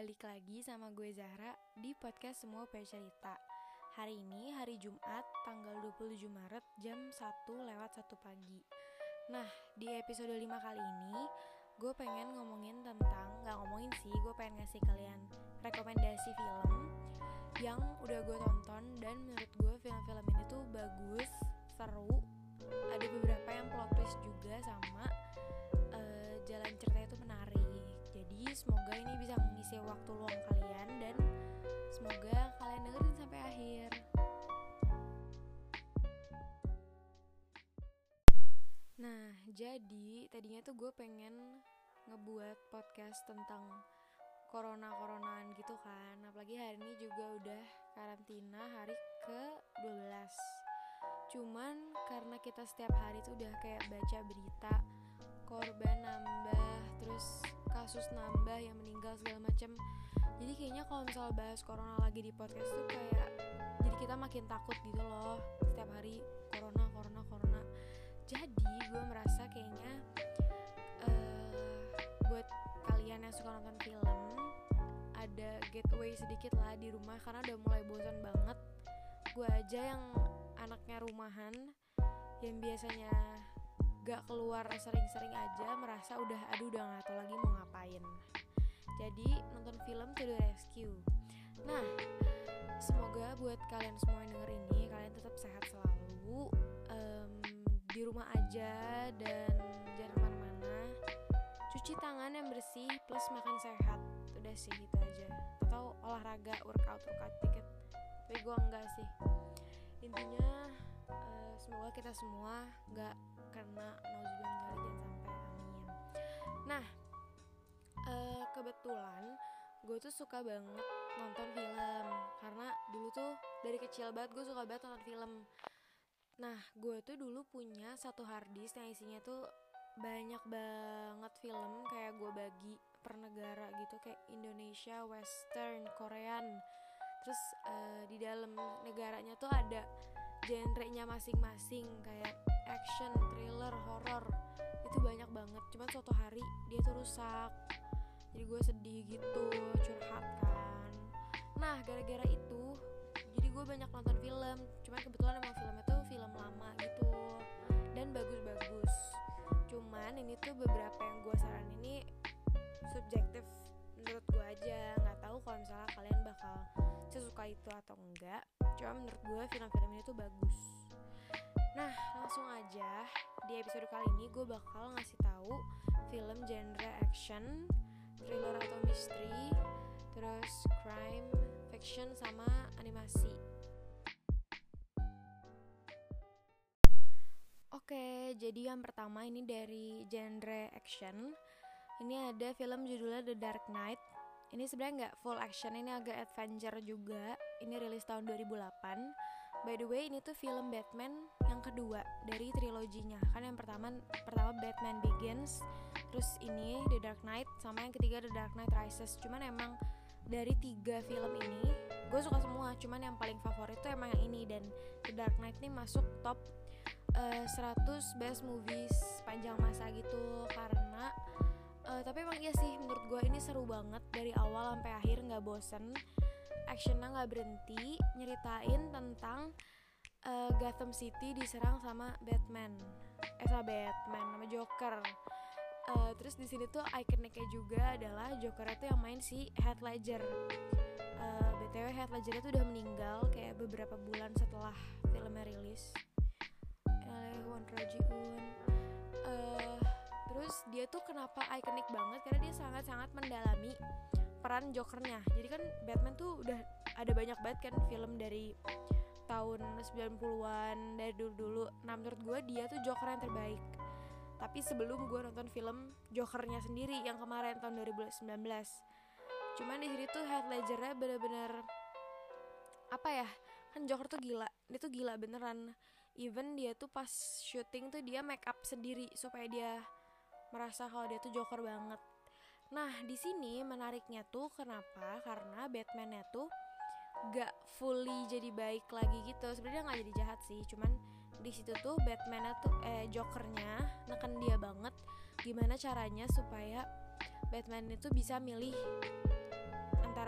Balik lagi sama gue Zahra di podcast Semua Paya Cerita. Hari ini hari Jumat tanggal 27 Maret jam 1:01 pagi. Nah, di episode 5 kali ini gue pengen ngomongin tentang, gue pengen ngasih kalian rekomendasi film yang udah gue tonton dan menurut gue film-film ini tuh bagus, seru. Ada beberapa yang plot twist juga sama jalan ceritanya tuh menarik. Jadi semoga ini bisa mengisi waktu luang kalian dan semoga kalian dengerin sampai akhir. Nah, jadi tadinya tuh gue pengen ngebuat podcast tentang corona-coronaan gitu kan. Apalagi hari ini juga udah karantina hari ke-12. Cuman karena kita setiap hari tuh udah kayak baca berita korban nambah, terus kasus nambah, yang meninggal segala macam. Jadi kayaknya kalau misal bahas corona lagi di podcast tuh kayak jadi kita makin takut gitu loh. Setiap hari corona. Jadi gue merasa kayaknya buat kalian yang suka nonton film, ada getaway sedikit lah di rumah karena udah mulai bosan banget. Gue aja yang anaknya rumahan, yang biasanya gak keluar sering-sering aja, merasa udah gak tau lagi mau ngapain. Jadi nonton film To The Rescue. Nah, semoga buat kalian semua yang denger ini kalian tetap sehat selalu, di rumah aja dan jangan kemana-mana. Cuci tangan yang bersih plus makan sehat, udah sih gitu aja. Atau olahraga, workout dikit. Tapi gue enggak sih. Intinya semoga kita semua gak kena nauzubillah min dzalik, jangan sampai, amin. Nah, kebetulan gue tuh suka banget nonton film karena dulu tuh dari kecil banget gue suka banget nonton film. Nah, gue tuh dulu punya satu harddisk yang isinya tuh banyak banget film, kayak gue bagi per negara gitu, kayak Indonesia, Western, Korean. Terus di dalam negaranya tuh ada genre-nya masing-masing, kayak action, thriller, horror. Itu banyak banget. Cuman suatu hari dia tuh rusak. Jadi gue sedih gitu, curhat kan. Nah, gara-gara itu jadi gue banyak nonton film. Cuman kebetulan emang filmnya tuh film lama gitu dan bagus-bagus. Cuman ini tuh beberapa yang gue saranin ini subjektif menurut gue aja. Gak tahu kalau misalnya kalian bakal sesuka itu atau enggak. Cuma menurut gue film-film ini tuh bagus. Nah, langsung aja di episode kali ini gue bakal ngasih tahu film genre action, thriller atau misteri, terus crime, fiction, sama animasi. Oke, jadi yang pertama ini dari genre action. Ini ada film judulnya The Dark Knight. Ini sebenarnya nggak full action, ini agak adventure juga. Ini rilis tahun 2008. By the way, ini tuh film Batman yang kedua dari triloginya. Kan yang pertama Batman Begins, terus ini The Dark Knight, sama yang ketiga The Dark Knight Rises. Cuman emang dari 3 film ini gue suka semua, cuman yang paling favorit tuh emang yang ini. Dan The Dark Knight ini masuk top 100 best movies sepanjang masa gitu. Karena tapi emang iya sih, menurut gue ini seru banget dari awal sampai akhir, nggak bosen, actionnya nggak berhenti, nyeritain tentang Gotham City diserang sama Batman, sama Joker. Terus di sini tuh ikoniknya juga adalah Joker itu yang main si Heath Ledger. BTW Heath Ledger itu udah meninggal kayak beberapa bulan setelah filmnya rilis. Terus dia tuh kenapa ikonik banget karena dia sangat-sangat mendalami peran Jokernya. Jadi kan Batman tuh udah ada banyak banget kan film dari tahun 90-an, dari dulu-dulu. Nah, menurut gue dia tuh Joker yang terbaik. Tapi sebelum gue nonton film Jokernya sendiri yang kemarin tahun 2019. Cuman di sini tuh Heath Ledger-nya bener-bener apa ya? Kan Joker tuh gila. Dia tuh gila beneran. Even dia tuh pas syuting tuh dia make up sendiri supaya dia merasa kalau dia tuh Joker banget. Nah, di sini menariknya tuh kenapa? Karena Batman-nya tuh gak fully jadi baik lagi gitu. Sebenarnya gak jadi jahat sih, cuman di situ tuh Batman-nya tuh Joker-nya neken dia banget. Gimana caranya supaya Batman itu bisa milih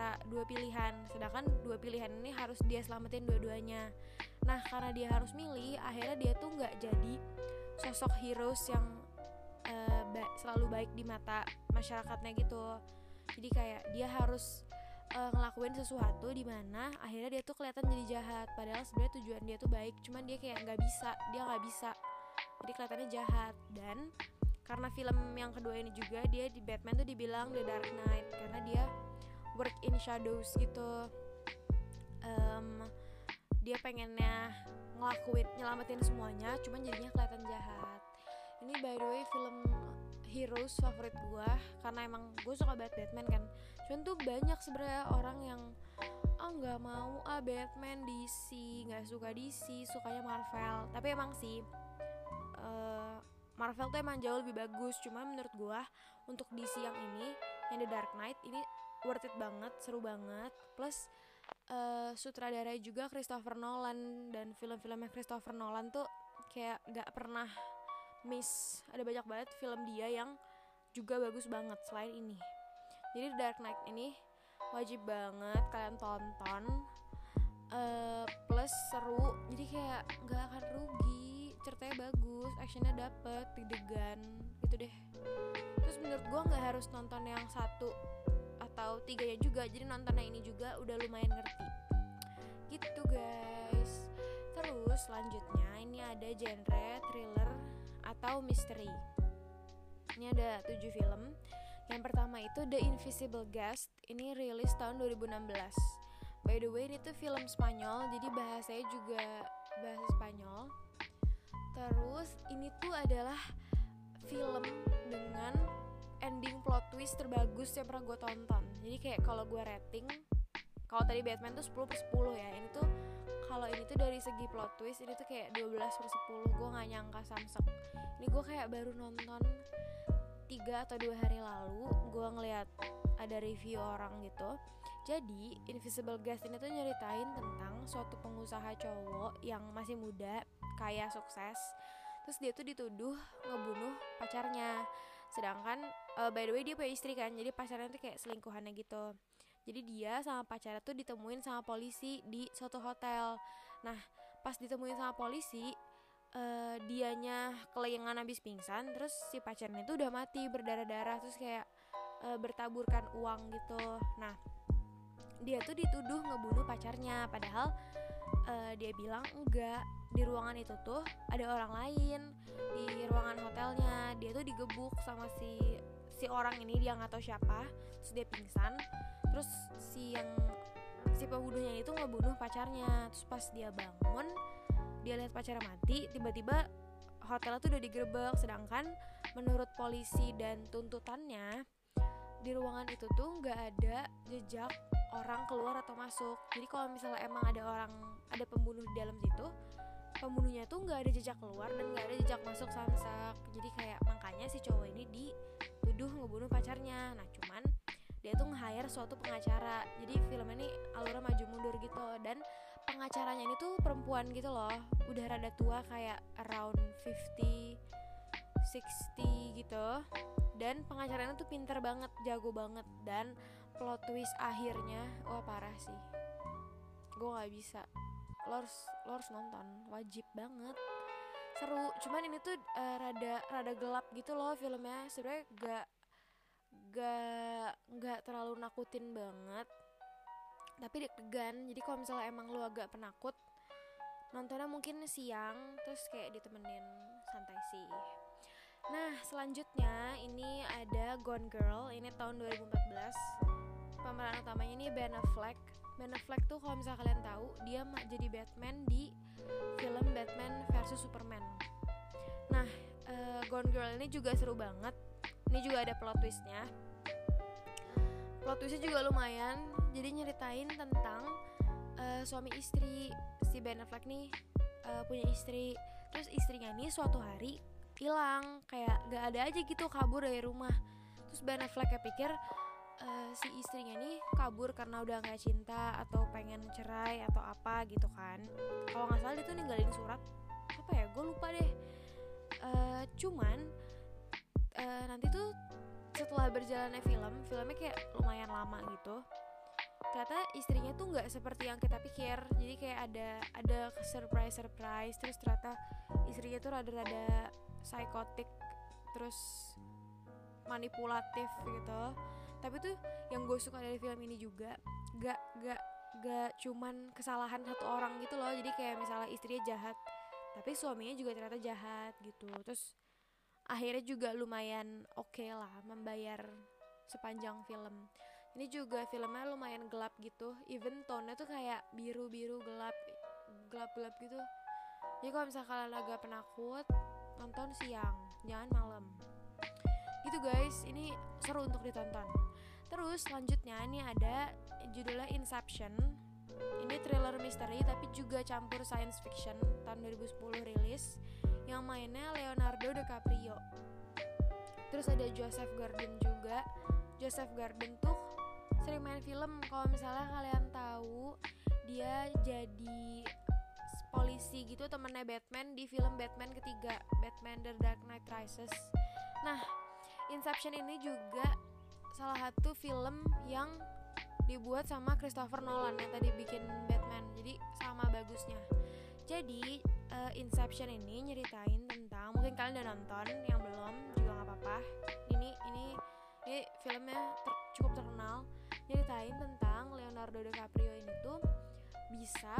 antara dua pilihan, sedangkan dua pilihan ini harus dia selamatin dua-duanya. Nah, karena dia harus milih, akhirnya dia tuh gak jadi sosok heroes yang selalu baik di mata masyarakatnya gitu. Jadi kayak dia harus ngelakuin sesuatu di mana akhirnya dia tuh kelihatan jadi jahat, padahal sebenarnya tujuan dia tuh baik, cuman dia kayak nggak bisa, jadi kelihatannya jahat. Dan karena film yang kedua ini juga dia di Batman tuh dibilang The Dark Knight karena dia work in shadows gitu. Dia pengennya nyelamatin semuanya, cuman jadinya kelihatan jahat. Ini by the way film heroes favorit gue karena emang gue suka banget Batman kan. Cuman tuh banyak sebenarnya orang yang nggak mau Batman DC, nggak suka DC, sukanya Marvel. Tapi emang sih Marvel tuh emang jauh lebih bagus. Cuma menurut gue untuk DC yang ini, yang The Dark Knight ini worth it banget, seru banget. Plus sutradaranya juga Christopher Nolan, dan film-filmnya Christopher Nolan tuh kayak nggak pernah miss. Ada banyak banget film dia yang juga bagus banget selain ini. Jadi The Dark Knight ini wajib banget kalian tonton, plus seru, jadi kayak gak akan rugi. Ceritanya bagus, actionnya dapet, deg-degan gitu deh. Terus menurut gue gak harus nonton yang satu atau tiganya juga, jadi nontonnya ini juga udah lumayan ngerti gitu guys. Terus selanjutnya ini ada genre thriller atau misteri. Ini ada 7 film. Yang pertama itu The Invisible Guest. Ini rilis tahun 2016. By the way, ini tuh film Spanyol, jadi bahasanya juga bahasa Spanyol. Terus ini tuh adalah film dengan ending plot twist terbagus yang pernah gue tonton. Jadi kayak kalau gue rating, kalau tadi Batman tuh 10/10 ya, ini tuh kalau ini tuh dari segi plot twist ini tuh kayak 12/10. Gue gak nyangka samsek. Ini gue kayak baru nonton 3 atau 2 hari lalu. Gue ngeliat ada review orang gitu. Jadi Invisible Guest ini tuh nyeritain tentang suatu pengusaha cowok yang masih muda, kaya, sukses. Terus dia tuh dituduh ngebunuh pacarnya. Sedangkan by the way dia punya istri kan, jadi pacarnya tuh kayak selingkuhannya gitu. Jadi dia sama pacarnya tuh ditemuin sama polisi di suatu hotel. Nah, pas ditemuin sama polisi, dianya kelayangan habis pingsan, terus si pacarnya tuh udah mati berdarah-darah, terus kayak bertaburkan uang gitu. Nah, dia tuh dituduh ngebunuh pacarnya, padahal dia bilang enggak. Di ruangan itu tuh ada orang lain, di ruangan hotelnya. Dia tuh digebuk sama si orang ini, dia nggak tahu siapa, terus dia pingsan. Terus si pembunuhnya itu ngebunuh pacarnya. Terus pas dia bangun, dia lihat pacarnya mati, tiba-tiba hotelnya tuh udah digerebek. Sedangkan menurut polisi dan tuntutannya, di ruangan itu tuh nggak ada jejak orang keluar atau masuk. Jadi kalau misalnya emang ada pembunuh di dalam situ, pembunuhnya tuh nggak ada jejak keluar dan nggak ada jejak masuk samsak. Jadi kayak makanya si cowok ini dituduh ngebunuh pacarnya. Nah, cuman dia tuh nge-hire suatu pengacara. Jadi film ini alurnya maju mundur gitu, dan pengacaranya ini tuh perempuan gitu loh, udah rada tua kayak around 50-60 gitu. Dan pengacaranya tuh pinter banget, jago banget, dan plot twist akhirnya wah parah sih. Gue nggak bisa, lo harus nonton, wajib banget, seru. Cuman ini tuh rada gelap gitu loh filmnya. Sebenarnya gak terlalu nakutin banget, tapi deg-degan. Jadi kalau misalnya emang lu agak penakut, nontonnya mungkin siang, terus kayak ditemenin santai sih. Nah, selanjutnya ini ada Gone Girl. Ini tahun 2014. Pemeran utamanya ini Ben Affleck. Ben Affleck tuh kalau misalnya kalian tahu, dia jadi Batman di film Batman vs Superman. Nah, Gone Girl ini juga seru banget. Ini juga ada plot twistnya. Plot twistnya juga lumayan. Jadi nyeritain tentang suami istri. Si Ben Affleck nih punya istri. Terus istrinya nih suatu hari hilang, kayak gak ada aja gitu, kabur dari rumah. Terus Ben Affleck pikir si istrinya nih kabur karena udah gak cinta atau pengen cerai atau apa gitu kan. Kalau gak salah dia tuh ninggalin surat, apa ya, gue lupa deh. Cuman nanti tuh setelah berjalannya filmnya kayak lumayan lama gitu. ternyata istrinya tuh nggak seperti yang kita pikir. Jadi kayak ada surprise, terus ternyata istrinya tuh rada-rada psikotik, terus manipulatif gitu. Tapi tuh yang gue suka dari film ini juga gak cuman kesalahan satu orang gitu loh. Jadi kayak misalnya istrinya jahat, tapi suaminya juga ternyata jahat gitu. Terus akhirnya juga lumayan oke lah, membayar sepanjang film. Ini juga filmnya lumayan gelap gitu, even tone-nya tuh kayak biru-biru gelap gitu. Jadi kalau misalnya kalian agak penakut, nonton siang, jangan malam. Gitu guys, ini seru untuk ditonton. Terus selanjutnya ini ada judulnya Inception. Ini thriller misteri tapi juga campur science fiction, tahun 2010 rilis, yang mainnya Leonardo DiCaprio. Terus ada Joseph Gordon juga. Joseph Gordon tuh sering main film, kalau misalnya kalian tahu dia jadi polisi gitu, temennya Batman di film Batman ketiga, Batman The Dark Knight Rises. Nah, Inception ini juga salah satu film yang dibuat sama Christopher Nolan yang tadi bikin Batman, jadi sama bagusnya. Jadi Inception ini nyeritain tentang, mungkin kalian udah nonton, yang belum juga nggak apa-apa. Ini filmnya cukup terkenal. Nyeritain tentang Leonardo DiCaprio ini tuh bisa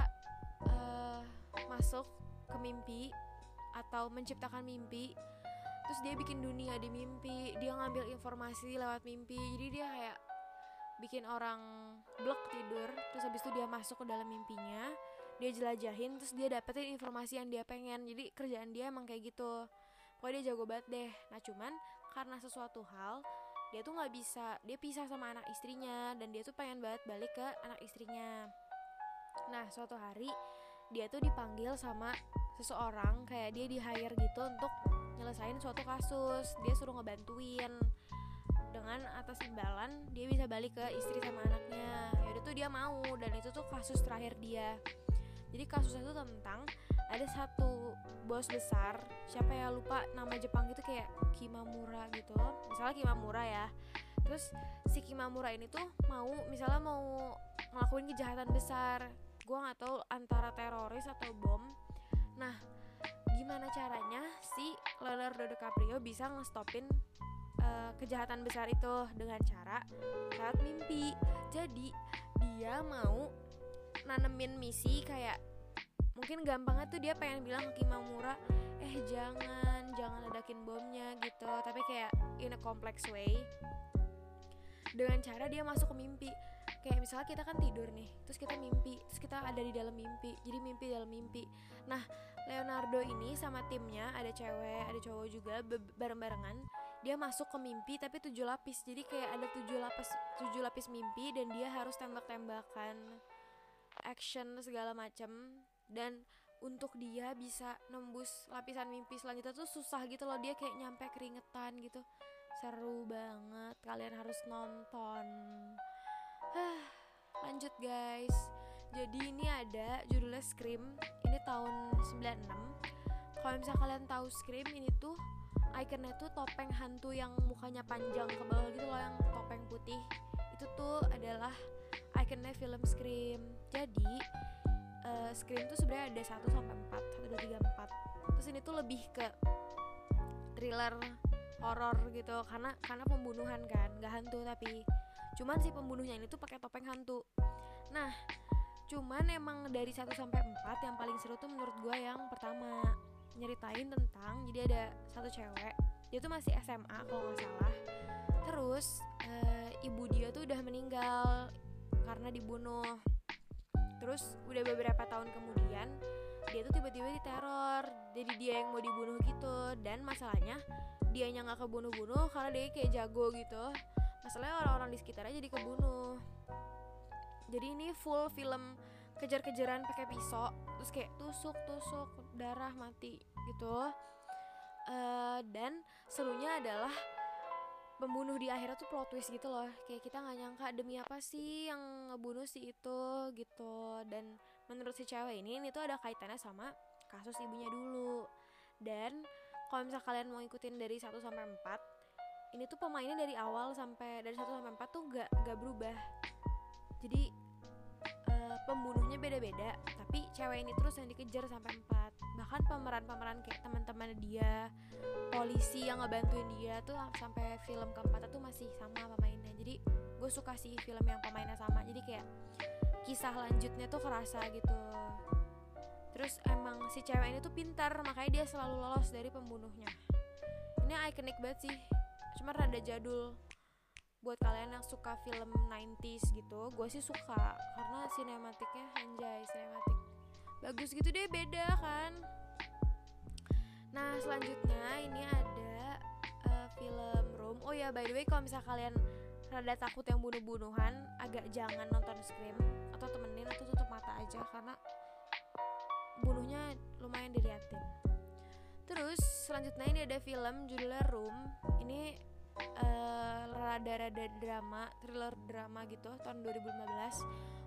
masuk ke mimpi atau menciptakan mimpi. Terus dia bikin dunia di mimpi, dia ngambil informasi lewat mimpi. Jadi dia kayak bikin orang blek tidur, terus habis itu dia masuk ke dalam mimpinya, dia jelajahin, terus dia dapetin informasi yang dia pengen. Jadi kerjaan dia emang kayak gitu, pokoknya dia jago banget deh. Nah cuman karena sesuatu hal, dia tuh gak bisa, dia pisah sama anak istrinya, dan dia tuh pengen banget balik ke anak istrinya. Nah suatu hari dia tuh dipanggil sama seseorang, kayak dia di hire gitu untuk nyelesain suatu kasus. Dia suruh ngebantuin, dengan atas imbalan dia bisa balik ke istri sama anaknya. Yaudah tuh dia mau, dan itu tuh kasus terakhir dia. Jadi kasusnya tuh tentang ada satu bos besar, siapa ya lupa, nama Jepang gitu kayak Kimamura gitu, misalnya Kimamura ya. Terus si Kimamura ini tuh mau ngelakuin kejahatan besar, gua nggak tahu antara teroris atau bom. Nah gimana caranya si Leonardo DiCaprio bisa ngestopin kejahatan besar itu dengan cara lewat mimpi. Jadi dia mau nanemin misi, kayak mungkin gampangnya tuh dia pengen bilang ke Kimamura, jangan ledakin bomnya gitu, tapi kayak in a complex way, dengan cara dia masuk ke mimpi. Kayak misalnya kita kan tidur nih, terus kita mimpi, terus kita ada di dalam mimpi, jadi mimpi dalam mimpi. Nah Leonardo ini sama timnya, ada cewek ada cowok juga, bareng-barengan dia masuk ke mimpi, tapi 7 lapis. Jadi kayak ada 7 lapis mimpi, dan dia harus tembak-tembakan, action segala macam. Dan untuk dia bisa nembus lapisan mimpi selanjutnya tuh susah gitu loh, dia kayak nyampe keringetan gitu. Seru banget, kalian harus nonton. Lanjut guys. Jadi ini ada judulnya Scream. Ini tahun 96. Kalau misalnya kalian tahu Scream, ini tuh ikonnya tuh topeng hantu yang mukanya panjang ke bawah gitu loh, yang topeng putih. Itu tuh adalah ikonnya film Scream. Jadi Scream tuh sebenarnya ada 1-4. Terus ini tuh lebih ke thriller horror gitu, karena pembunuhan kan, nggak hantu, tapi cuman si pembunuhnya ini tuh pakai topeng hantu. Nah, cuman emang dari 1-4 yang paling seru tuh menurut gue yang pertama. Nyeritain tentang, jadi ada satu cewek, dia tuh masih SMA kalau gak salah. Terus ibu dia tuh udah meninggal karena dibunuh. Terus udah beberapa tahun kemudian dia tuh tiba-tiba diteror, jadi dia yang mau dibunuh gitu. Dan masalahnya dianya gak kebunuh-bunuh karena dia kayak jago gitu, masalahnya orang-orang di sekitarnya jadi kebunuh. Jadi ini full film kejar-kejaran pakai pisau, terus kayak tusuk-tusuk, darah, mati gitu. Dan serunya adalah pembunuh di akhirnya tuh plot twist gitu loh, kayak kita nggak nyangka, demi apa sih yang ngebunuh si itu gitu. Dan menurut si cewek ini tuh ada kaitannya sama kasus ibunya dulu. Dan kalau misalnya kalian mau ikutin dari 1-4, ini tuh pemainnya dari 1-4 tuh nggak berubah. Jadi pembunuhnya beda-beda, tapi cewek ini terus yang dikejar sampai 4. Bahkan pemeran-pemeran kayak teman-teman dia, polisi yang ngebantuin dia tuh sampai film keempatnya tuh masih sama pemainnya. Jadi gue suka sih film yang pemainnya sama, jadi kayak kisah lanjutnya tuh kerasa gitu. Terus emang si cewek ini tuh pintar, makanya dia selalu lolos dari pembunuhnya. Ini ikonik banget sih, cuma rada jadul. Buat kalian yang suka film 90s gitu, gue sih suka karena sinematiknya anjay, sinematik bagus gitu deh, beda kan. Nah selanjutnya ini ada film Room. Oh ya by the way, kalau misal kalian rada takut yang bunuh-bunuhan, agak jangan nonton Scream, atau temenin atau tutup mata aja karena bunuhnya lumayan diliatin. Terus selanjutnya ini ada film judulnya Room. Ini rada-rada drama, thriller drama gitu, tahun 2015.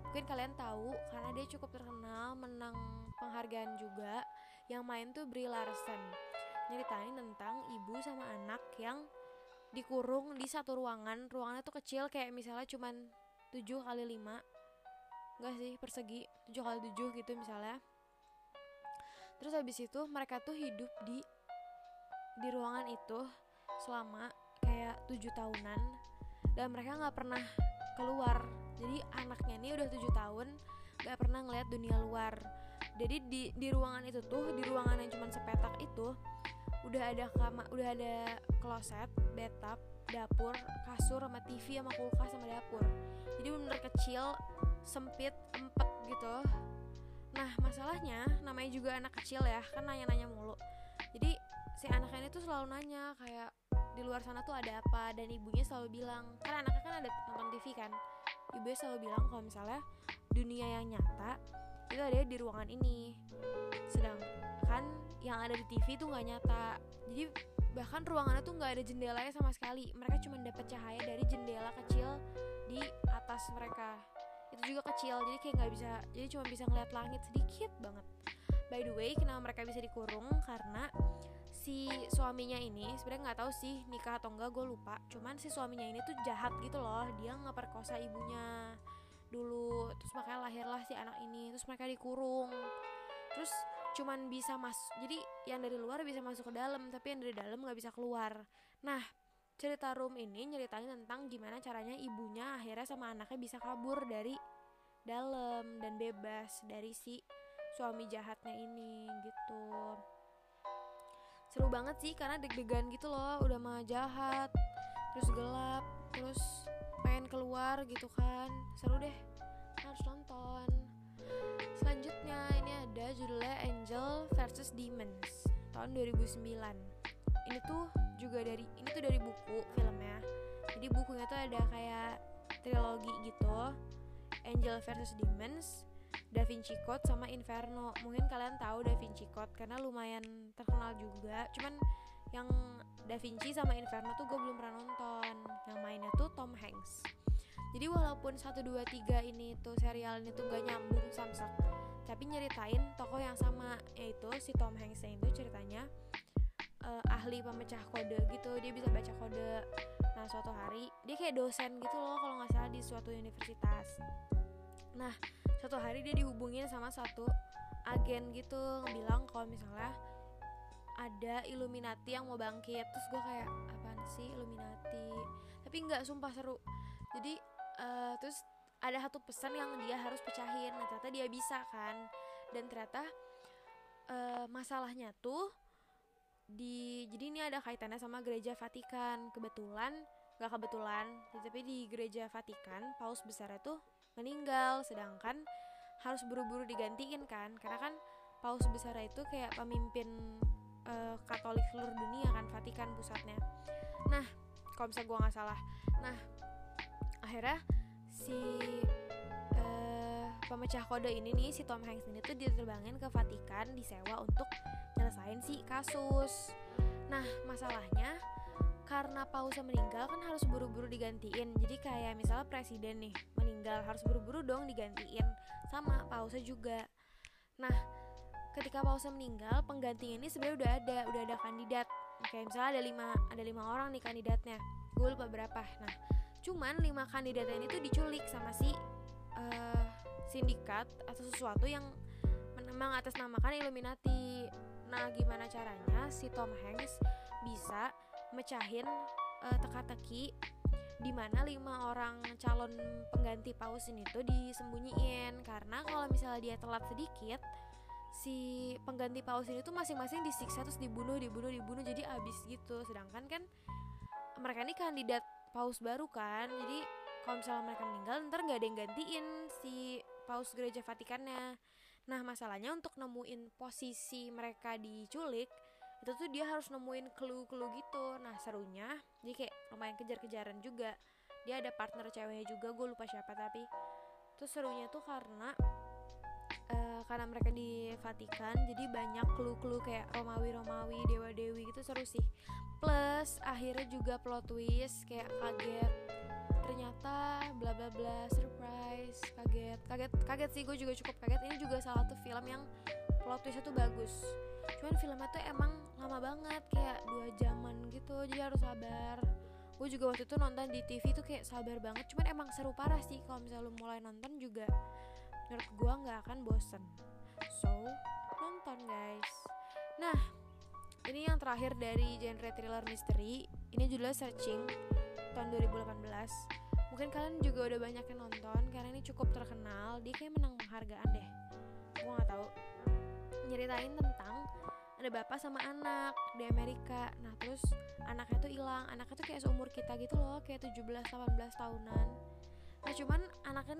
Mungkin kalian tahu karena dia cukup terkenal, menang penghargaan juga. Yang main tuh Brie Larson. Nyeritain tentang ibu sama anak yang dikurung di satu ruangan. Ruangannya tuh kecil, kayak misalnya cuman 7x5, enggak sih, persegi 7x7 gitu misalnya. Terus habis itu mereka tuh hidup di ruangan itu selama kayak 7 tahunan, dan mereka nggak pernah keluar. Jadi anaknya ini udah 7 tahun nggak pernah ngeliat dunia luar. Jadi di ruangan itu tuh, di ruangan yang cuma sepetak itu udah ada kloset, bathtub, dapur, kasur, sama TV, sama kulkas, sama dapur. Jadi bener-bener kecil, sempit, empet gitu. Nah masalahnya namanya juga anak kecil ya kan, nanya-nanya mulu. Jadi si anaknya ini tuh selalu nanya kayak di luar sana tuh ada apa, dan ibunya selalu bilang, kan anaknya kan ada nonton TV kan, ibunya selalu bilang kalau misalnya dunia yang nyata itu ada di ruangan ini, sedangkan yang ada di TV tuh nggak nyata. Jadi bahkan ruangannya tuh nggak ada jendelanya sama sekali, mereka cuma dapat cahaya dari jendela kecil di atas mereka, itu juga kecil, jadi kayak nggak bisa, jadi cuma bisa ngeliat langit sedikit banget. By the way, kenapa mereka bisa dikurung? Karena si suaminya ini, sebenarnya nggak tahu sih nikah atau enggak, gue lupa. Cuman si suaminya ini tuh jahat gitu loh, dia ngeperkosa ibunya dulu, terus makanya lahirlah si anak ini. Terus mereka dikurung, terus cuman bisa masuk, jadi yang dari luar bisa masuk ke dalam, tapi yang dari dalam nggak bisa keluar. Nah cerita Room ini nyeritain tentang gimana caranya ibunya akhirnya sama anaknya bisa kabur dari dalam dan bebas dari si suami jahatnya ini gitu. Seru banget sih karena deg-degan gitu loh, udah mah jahat, terus gelap, terus pengen keluar gitu kan. Seru deh, harus nonton. Selanjutnya ini ada judulnya Angels vs Demons tahun 2009. Ini tuh dari buku filmnya. Jadi bukunya tuh ada kayak trilogi gitu, Angels vs Demons, Da Vinci Code, sama Inferno. Mungkin kalian tahu Da Vinci Code karena lumayan terkenal juga. Cuman yang Da Vinci sama Inferno tuh gue belum pernah nonton. Yang mainnya tuh Tom Hanks. Jadi walaupun 1, 2, 3 ini tuh serial ini tuh gak nyambung samsak, tapi nyeritain tokoh yang sama, yaitu si Tom Hanks itu ceritanya ahli pemecah kode gitu. Dia bisa baca kode. Nah suatu hari dia kayak dosen gitu loh kalau gak salah di suatu universitas. Nah suatu hari dia dihubungin sama satu agen gitu, bilang kalau misalnya ada Illuminati yang mau bangkit. Terus gue kayak, apaan sih Illuminati? Tapi enggak, sumpah seru. Jadi terus ada satu pesan yang dia harus pecahin. Nah ternyata dia bisa kan. Dan ternyata masalahnya tuh jadi ini ada kaitannya sama gereja Vatikan. Kebetulan, tapi di gereja Vatikan paus besarnya tuh meninggal, sedangkan harus buru-buru digantiin kan, karena kan paus besar itu kayak pemimpin Katolik seluruh dunia kan, Vatikan pusatnya. Nah kalau misalnya gue nggak salah, nah akhirnya si pemecah kode ini nih, si Tom Hanks ini tuh diterbangin ke Vatikan, disewa untuk nyelesain si kasus. Nah masalahnya karena pausnya meninggal kan harus buru-buru digantiin. Jadi kayak misalnya presiden nih meninggal, harus buru-buru dong digantiin, sama pausnya juga. Nah ketika pausnya meninggal, penggantinya ini sebenarnya udah ada kandidat. Kayak misalnya ada lima orang nih kandidatnya, gue lupa berapa. Nah cuman 5 kandidatnya ini tuh diculik sama si sindikat atau sesuatu yang mengatasnamakan Illuminati. Nah, gimana caranya si Tom Hanks bisa mecahin teka-teki di mana 5 orang calon pengganti paus ini tuh disembunyiin, karena kalau misalnya dia telat sedikit, si pengganti paus ini tuh masing-masing disiksa terus dibunuh, jadi abis gitu. Sedangkan kan mereka ini kandidat paus baru kan, jadi kalau misalnya mereka meninggal ntar nggak ada yang gantiin si paus gereja Vatikannya. Nah, masalahnya untuk nemuin posisi mereka diculik itu tuh dia harus nemuin clue-clue gitu. Nah, serunya jadi kayak lumayan kejar-kejaran juga. Dia ada partner ceweknya juga, gue lupa siapa, tapi terus serunya tuh karena mereka di Vatikan, jadi banyak clue-clue kayak Romawi-Romawi, dewa-dewi gitu. Seru sih. Plus akhirnya juga plot twist, kayak kaget ternyata bla bla bla, surprise, kaget sih, gue juga cukup kaget. Ini juga salah satu film yang plot twistnya tuh bagus, cuman filmnya tuh emang lama banget, kayak 2 jaman gitu, jadi harus sabar. Gue juga waktu itu nonton di TV tuh kayak sabar banget, cuman emang seru parah sih. Kalau misalnya lu mulai nonton juga menurut gue gak akan bosen, so nonton guys. Nah, ini yang terakhir dari genre thriller misteri, ini judulnya Searching tahun 2018. Mungkin kalian juga udah banyak yang nonton karena ini cukup terkenal, dia kayak menang penghargaan deh, gue nggak tahu. Nyeritain tentang ada bapak sama anak di Amerika. Nah, terus anaknya tuh hilang, anaknya tuh kayak seumur kita gitu loh, kayak 17-18 tahunan. Nah, cuman anaknya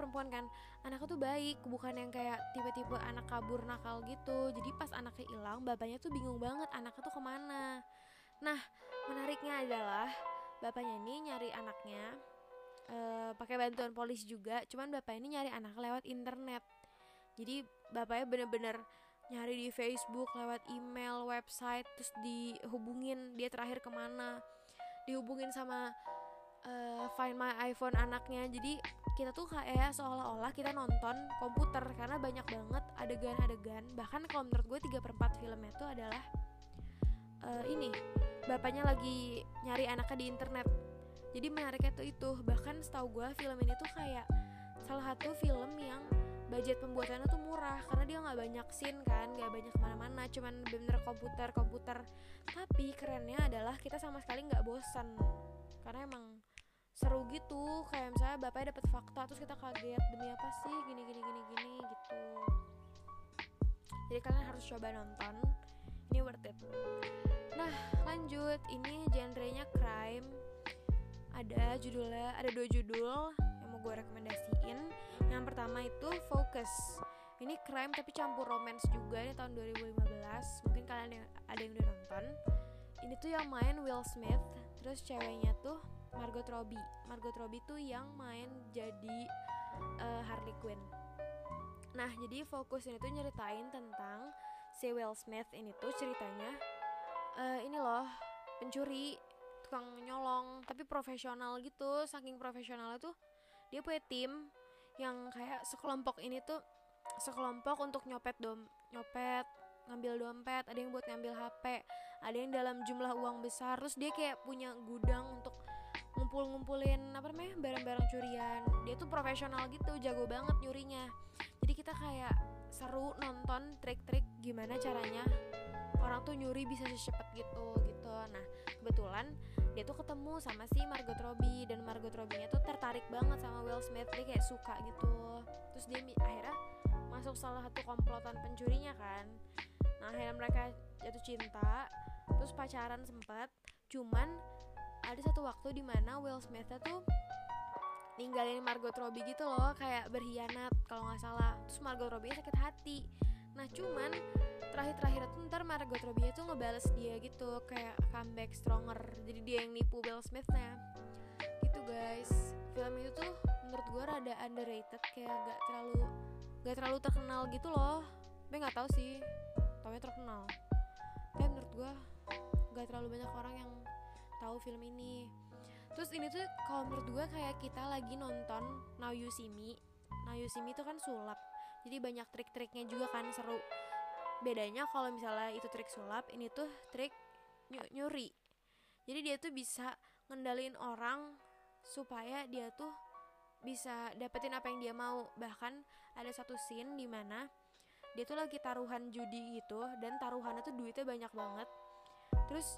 perempuan kan, anaknya tuh baik, bukan yang kayak tipe-tipe anak kabur nakal gitu. Jadi pas anaknya hilang, bapaknya tuh bingung banget anaknya tuh kemana. Nah, menariknya adalah bapaknya ini nyari anaknya pakai bantuan polisi juga, cuman bapak ini nyari anak lewat internet. Jadi bapaknya bener-bener nyari di Facebook, lewat email, website, terus dihubungin dia terakhir kemana, dihubungin sama Find My iPhone anaknya. Jadi kita tuh kayak seolah-olah kita nonton komputer, karena banyak banget adegan-adegan. Bahkan kalau menurut gue 3/4 filmnya tuh adalah ini bapaknya lagi nyari anaknya di internet. Jadi menariknya tuh itu. Bahkan setahu gue film ini tuh kayak salah satu film yang budget pembuatannya tuh murah, karena dia nggak banyak scene kan, nggak banyak kemana-mana, cuman bener komputer. Tapi kerennya adalah kita sama sekali nggak bosan, karena emang seru gitu. Kayak misalnya bapaknya dapat fakta terus kita kaget, demi apa sih gini gitu. Jadi kalian harus coba nonton, ini worth it. Nah, lanjut, ini genrenya crime, ada judulnya, ada 2 judul yang mau gue rekomendasiin. Yang pertama itu Focus, ini crime tapi campur romance juga, ini tahun 2015. Mungkin kalian ada yang udah nonton. Ini tuh yang main Will Smith, terus ceweknya tuh Margot Robbie tuh yang main jadi Harley Quinn. Nah, jadi Focus ini tuh nyeritain tentang si Will Smith ini tuh ceritanya ini loh, pencuri, tukang nyolong, tapi profesional gitu. Saking profesionalnya tuh dia punya tim yang kayak sekelompok untuk nyopet, ngambil dompet, ada yang buat ngambil HP, ada yang dalam jumlah uang besar. Terus dia kayak punya gudang untuk ngumpulin barang-barang curian. Dia tuh profesional gitu, jago banget nyurinya. Jadi kita kayak seru nonton trik-trik gimana caranya orang tuh nyuri bisa secepat gitu. Nah, kebetulan dia tuh ketemu sama si Margot Robbie, dan Margot Robbie-nya tuh tertarik banget sama Will Smith, dia kayak suka gitu. Terus dia akhirnya masuk salah satu komplotan pencurinya kan. Nah, akhirnya mereka jatuh cinta, terus pacaran sempat. Cuman ada satu waktu di mana Will Smith-nya tuh ninggalin Margot Robbie gitu loh, kayak berkhianat kalau nggak salah. Terus Margot Robbie sakit hati. Nah, cuman terakhir-terakhir tuh ntar Margot Robbie tuh ngebales dia gitu, kayak comeback stronger, jadi dia yang nipu Will Smith-nya gitu guys. Film itu tuh menurut gue rada underrated, kayak gak terlalu terkenal gitu loh. Gue gak tahu sih, taunya terkenal, tapi menurut gue gak terlalu banyak orang yang tahu film ini. Terus ini tuh kalau menurut gue kayak kita lagi nonton Now You See Me tuh kan sulap, jadi banyak trik-triknya juga kan, seru. Bedanya kalau misalnya itu trik sulap, ini tuh trik nyuri. Jadi dia tuh bisa ngendaliin orang supaya dia tuh bisa dapetin apa yang dia mau. Bahkan ada satu scene di mana dia tuh lagi taruhan judi gitu, dan taruhannya tuh duitnya banyak banget. Terus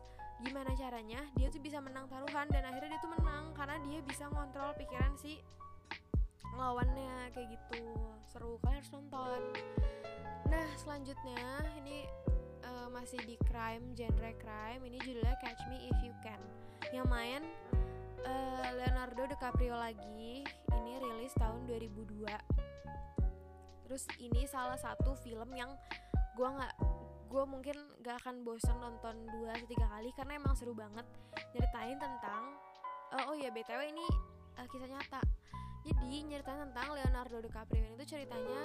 gimana caranya dia tuh bisa menang taruhan, dan akhirnya dia tuh menang karena dia bisa ngontrol pikiran si lawannya kayak gitu. Seru, kalian harus nonton. Nah selanjutnya ini masih di crime, genre crime. Ini judulnya Catch Me If You Can, yang main Leonardo DiCaprio lagi. Ini rilis tahun 2002. Terus ini salah satu film yang gue mungkin gak akan bosan nonton 2-3 kali karena emang seru banget. Nyeritain tentang BTW ini kisah nyata. Jadi nyeritain tentang Leonardo DiCaprio ini tuh ceritanya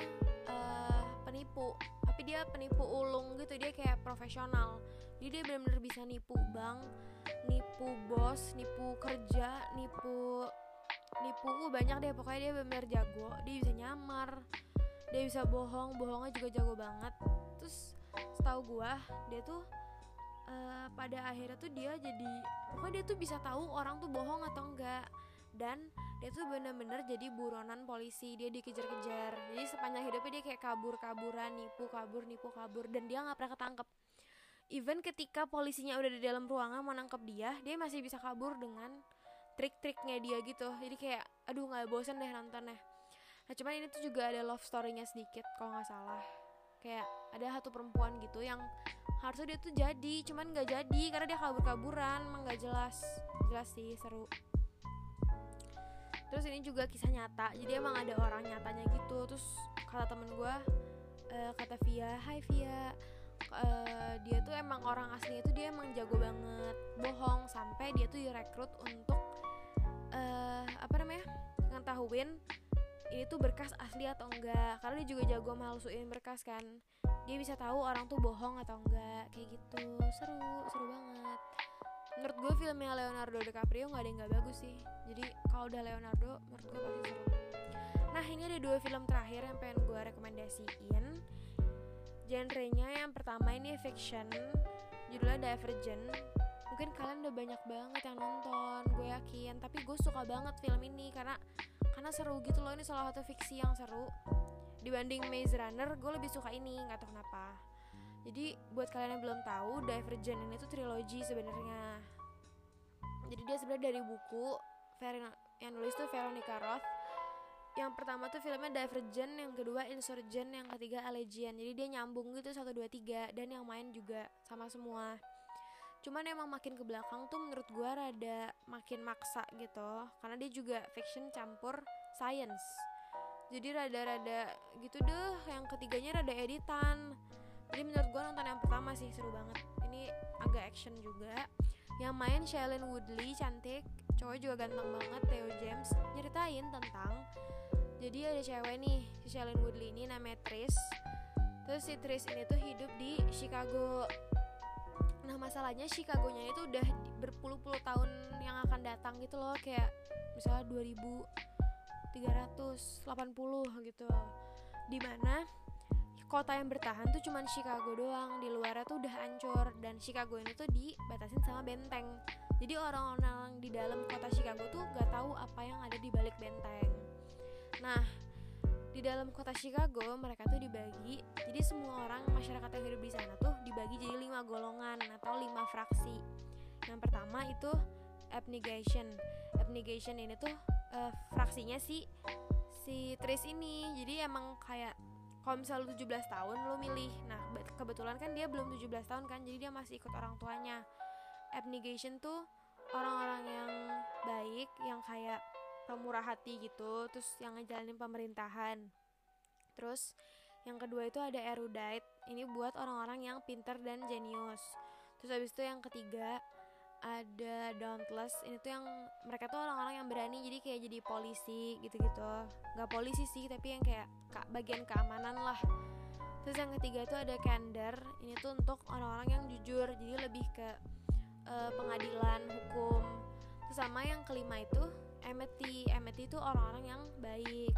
penipu, tapi dia penipu ulung gitu. Dia kayak profesional, jadi dia benar-benar bisa nipu bank, nipu bos, nipu kerja, nipu banyak deh pokoknya. Dia benar jago, dia bisa nyamar, dia bisa bohong, bohongnya juga jago banget. Terus setahu gua dia tuh pada akhirnya tuh dia jadi pokoknya dia tuh bisa tahu orang tuh bohong atau enggak, dan dia tuh bener-bener jadi buronan polisi. Dia dikejar-kejar, jadi sepanjang hidupnya dia kayak kabur-kaburan, nipu kabur, dan dia nggak pernah ketangkep. Even ketika polisinya udah di dalam ruangan mau nangkep dia, dia masih bisa kabur dengan trik-triknya dia gitu. Jadi kayak aduh nggak bosan deh nontonnya. Nah cuman ini tuh juga ada love story-nya sedikit kalau nggak salah, kayak ada satu perempuan gitu yang harusnya dia tuh jadi, cuman nggak jadi karena dia kabur-kaburan, emang nggak jelas sih. Seru. Terus ini juga kisah nyata, jadi emang ada orang nyatanya gitu. Terus kata temen gue, kata Via, hai Via, dia tuh emang orang aslinya tuh dia emang jago banget bohong, sampai dia tuh direkrut untuk ngetahuin ini tuh berkas asli atau enggak, karena dia juga jago malsuin berkas kan. Dia bisa tahu orang tuh bohong atau enggak kayak gitu. Seru banget. Menurut gue filmnya Leonardo DiCaprio gak ada yang gak bagus sih. Jadi kalau udah Leonardo menurut gue pasti seru. Nah ini ada 2 film terakhir yang pengen gue rekomendasiin. Genrenya yang pertama ini fiction, judulnya Divergent. Mungkin kalian udah banyak banget yang nonton, gue yakin. Tapi gue suka banget film ini karena seru gitu loh. Ini salah satu fiksi yang seru. Dibanding Maze Runner gue lebih suka ini, gak tau kenapa. Jadi buat kalian yang belum tahu, Divergent ini tuh trilogi sebenarnya. Jadi dia sebenarnya dari buku, yang nulis tuh Veronica Roth. Yang pertama tuh filmnya Divergent, yang kedua Insurgent, yang ketiga Allegiant. Jadi dia nyambung gitu 1, 2, 3, dan yang main juga sama semua. Cuman emang makin ke belakang tuh menurut gue rada makin maksa gitu, karena dia juga fiction campur science. Jadi rada-rada gitu deh. Yang ketiganya rada editan. Jadi menurut gue nonton yang pertama sih, seru banget. Ini agak action juga. Yang main Shailene Woodley, cantik. Cowoknya juga ganteng banget, Theo James. Nyeritain tentang, jadi ada cewek nih, si Shailene Woodley ini namanya Tris. Terus si Tris ini tuh hidup di Chicago. Nah masalahnya Chicagonya itu udah berpuluh-puluh tahun yang akan datang gitu loh. Kayak misalnya 2380 gitu, dimana kota yang bertahan tuh cuman Chicago doang, di luarnya tuh udah hancur. Dan Chicago ini tuh dibatasin sama benteng. Jadi orang-orang di dalam kota Chicago tuh gak tahu apa yang ada di balik benteng. Nah, di dalam kota Chicago mereka tuh dibagi. Jadi semua orang masyarakat yang hidup di sana tuh dibagi jadi 5 golongan atau 5 fraksi. Yang pertama itu Abnegation. Abnegation ini tuh fraksinya si Tris ini. Jadi emang kayak kalau misalnya 17 tahun lo milih. Nah kebetulan kan dia belum 17 tahun kan, jadi dia masih ikut orang tuanya. Abnegation tuh orang-orang yang baik, yang kayak pemurah hati gitu, terus yang ngejalanin pemerintahan. Terus yang kedua itu ada erudite, ini buat orang-orang yang pinter dan jenius. Terus abis itu yang ketiga ada dauntless, ini tuh yang mereka tuh orang-orang yang berani, jadi kayak jadi polisi gitu-gitu. Gak polisi sih, tapi yang kayak bagian keamanan lah. Terus yang ketiga itu ada candor, ini tuh untuk orang-orang yang jujur, jadi lebih ke pengadilan, hukum. Terus sama yang kelima itu amity itu orang-orang yang baik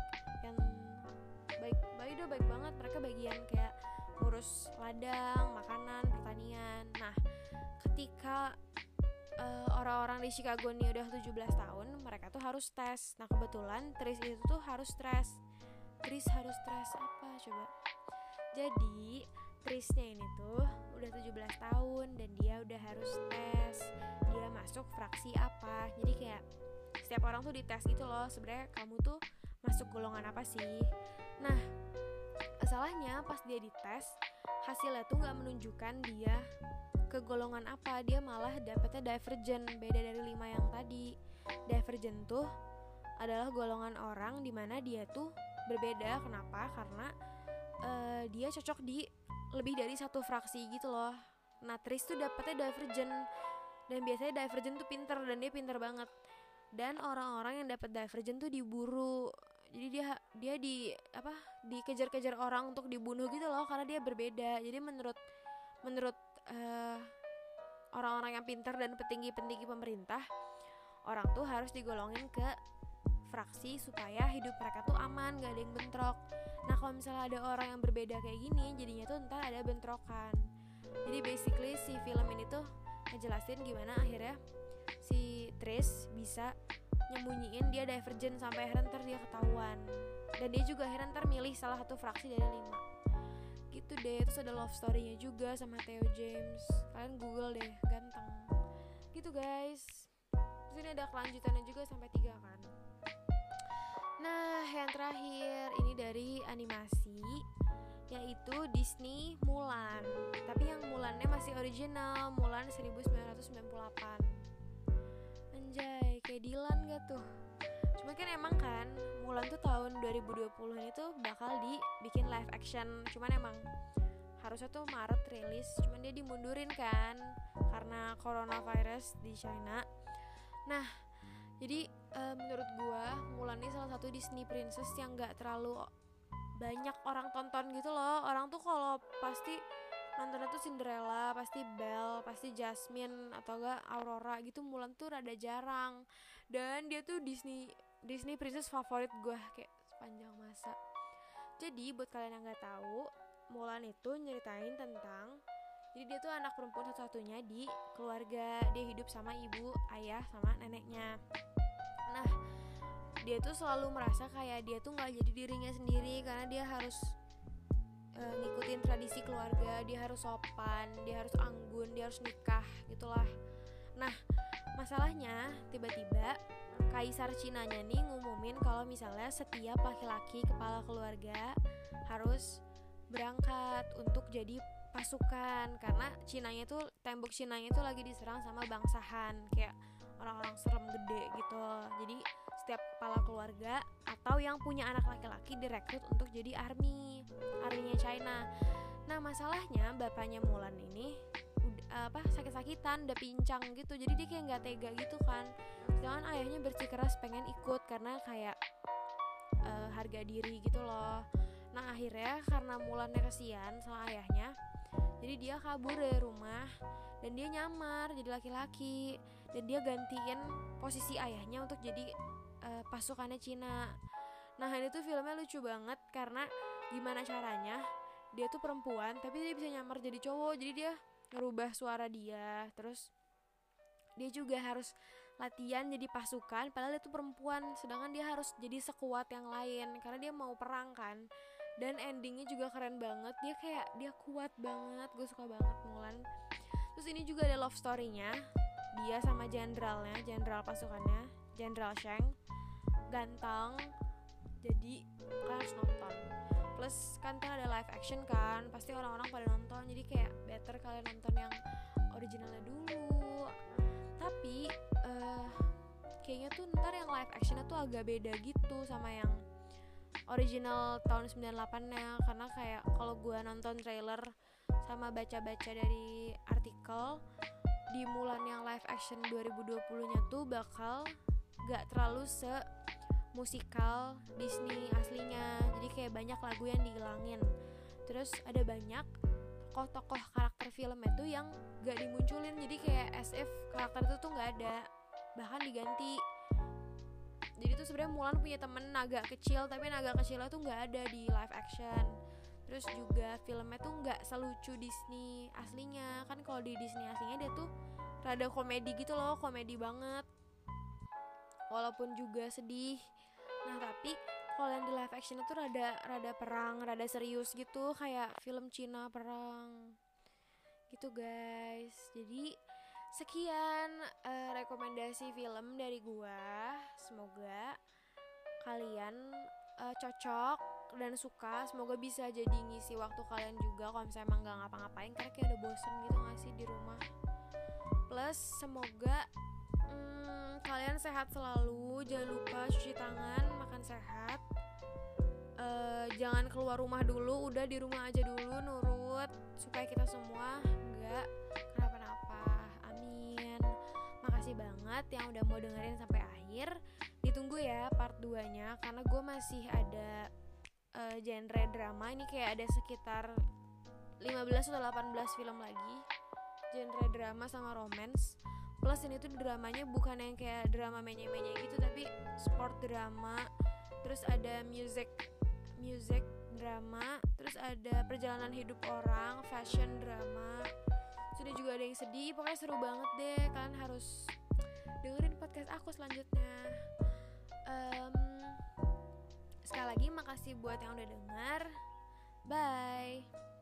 banget. Mereka bagian kayak ngurus ladang, makanan, pertanian. Nah ketika orang-orang di Chicago ini udah 17 tahun, mereka tuh harus tes. Nah kebetulan Tris itu tuh harus stres. Tris harus stres apa coba? Jadi Trisnya ini tuh udah 17 tahun dan dia udah harus tes. Dia masuk fraksi apa? Jadi kayak setiap orang tuh dites gitu loh, sebenarnya kamu tuh masuk golongan apa sih? Nah, masalahnya pas dia dites, hasilnya tuh nggak menunjukkan dia ke golongan apa, dia malah dapetnya divergent, beda dari 5 yang tadi. Divergent tuh adalah golongan orang dimana dia tuh berbeda. Kenapa? Karena dia cocok di lebih dari satu fraksi gitu loh. Nah, Tris tuh dapetnya divergent, dan biasanya divergent tuh pinter, dan dia pinter banget. Dan orang-orang yang dapat divergent tuh diburu. Jadi dia dikejar-kejar orang untuk dibunuh gitu loh, karena dia berbeda. Jadi menurut orang-orang yang pintar dan petinggi-petinggi pemerintah, orang tuh harus digolongin ke fraksi supaya hidup mereka tuh aman, gak ada yang bentrok. Nah kalau misalnya ada orang yang berbeda kayak gini, jadinya tuh ntar ada bentrokan. Jadi basically si film ini tuh ngejelasin gimana akhirnya si Tris bisa nyembunyiin dia divergent sampai akhirnya ntar dia ketahuan, dan dia juga akhirnya ntar milih salah satu fraksi dari 5 gitu deh. Terus ada love story-nya juga sama Theo James, kalian google deh, ganteng gitu guys. Terus ini ada kelanjutannya juga sampai 3 kan. Nah yang terakhir ini dari animasi, yaitu Disney Mulan, tapi yang Mulannya masih original, Mulan 1998. Anjay, kayak Dylan gak tuh? Cuma kan emang kan Mulan tuh tahun 2020 ini tuh bakal dibikin live action. Cuman emang harusnya tuh Maret rilis, cuman dia dimundurin kan karena coronavirus di China. Nah, jadi menurut gua Mulan ini salah satu Disney princess yang gak terlalu banyak orang tonton gitu loh. Orang tuh kalau pasti nontonnya tuh Cinderella, pasti Belle, pasti Jasmine, atau enggak Aurora gitu. Mulan tuh rada jarang. Dan dia tuh Disney princess favorit gue kayak sepanjang masa. Jadi buat kalian yang gak tahu, Mulan itu nyeritain tentang, jadi dia tuh anak perempuan satu-satunya di keluarga. Dia hidup sama ibu, ayah, sama neneknya. Nah, dia tuh selalu merasa kayak dia tuh gak jadi dirinya sendiri, karena dia harus ngikutin tradisi keluarga, dia harus sopan, dia harus anggun, dia harus nikah gitulah. Nah masalahnya tiba-tiba kaisar Cinanya nih ngumumin kalau misalnya setiap laki-laki kepala keluarga harus berangkat untuk jadi pasukan, karena Cinanya tuh, tembok Cinanya tuh lagi diserang sama bangsahan kayak orang-orang serem gede gitu. Jadi setiap kepala keluarga atau yang punya anak laki-laki direkrut untuk jadi arminya China. Nah masalahnya bapaknya Mulan ini sakit-sakitan, udah pincang gitu, jadi dia kayak nggak tega gitu kan. Sedangkan ayahnya bersikeras pengen ikut karena kayak harga diri gitu loh. Nah akhirnya karena Mulannya kesian sama ayahnya, jadi dia kabur dari rumah dan dia nyamar jadi laki-laki, dan dia gantiin posisi ayahnya untuk jadi pasukannya Cina. Nah ini tuh filmnya lucu banget karena gimana caranya dia tuh perempuan tapi dia bisa nyamar jadi cowok. Jadi dia ngerubah suara dia, terus dia juga harus latihan jadi pasukan padahal dia tuh perempuan, sedangkan dia harus jadi sekuat yang lain karena dia mau perang kan. Dan endingnya juga keren banget, dia kuat banget, gue suka banget Mulan. Terus ini juga ada love story-nya dia sama jenderalnya, jenderal pasukannya, Jenderal Shang, ganteng, jadi kalian harus nonton. Plus kan ada live action kan, pasti orang-orang pada nonton, jadi kayak better kalian nonton yang originalnya dulu. Tapi kayaknya tuh ntar yang live actionnya tuh agak beda gitu sama yang original tahun 98-nya, karena kayak kalau gue nonton trailer sama baca-baca dari artikel, di Mulan yang live action 2020-nya tuh bakal gak terlalu se-musikal Disney aslinya. Jadi kayak banyak lagu yang dihilangin. Terus ada banyak tokoh-tokoh karakter filmnya tuh yang gak dimunculin. Jadi kayak SF karakter itu tuh gak ada, bahkan diganti. Jadi tuh sebenarnya Mulan punya temen naga kecil, tapi naga kecilnya tuh gak ada di live action. Terus juga filmnya tuh gak selucu Disney aslinya. Kan kalau di Disney aslinya dia tuh rada komedi gitu loh, komedi banget walaupun juga sedih. Nah tapi kalau yang di live action itu rada perang, rada serius gitu, kayak film Cina perang gitu guys. Jadi sekian rekomendasi film dari gua, semoga kalian cocok dan suka. Semoga bisa jadi ngisi waktu kalian juga kalau misalnya emang gak ngapa-ngapain, karena kayak udah bosen gitu gak sih di rumah. Plus semoga kalian sehat selalu, jangan lupa cuci tangan, makan sehat, jangan keluar rumah dulu, udah di rumah aja dulu, nurut supaya kita semua gak kenapa-napa. Amin. Makasih banget yang udah mau dengerin sampai akhir. Ditunggu ya part 2 nya karena gue masih ada genre drama. Ini kayak ada sekitar 15 atau 18 film lagi, genre drama sama romance. Plus ini tuh dramanya bukan yang kayak drama menye-menye gitu, tapi sport drama, terus ada music drama, terus ada perjalanan hidup orang, fashion drama, sudah juga ada yang sedih. Pokoknya seru banget deh, kalian harus dengerin podcast aku selanjutnya. Sekali lagi makasih buat yang udah dengar. Bye.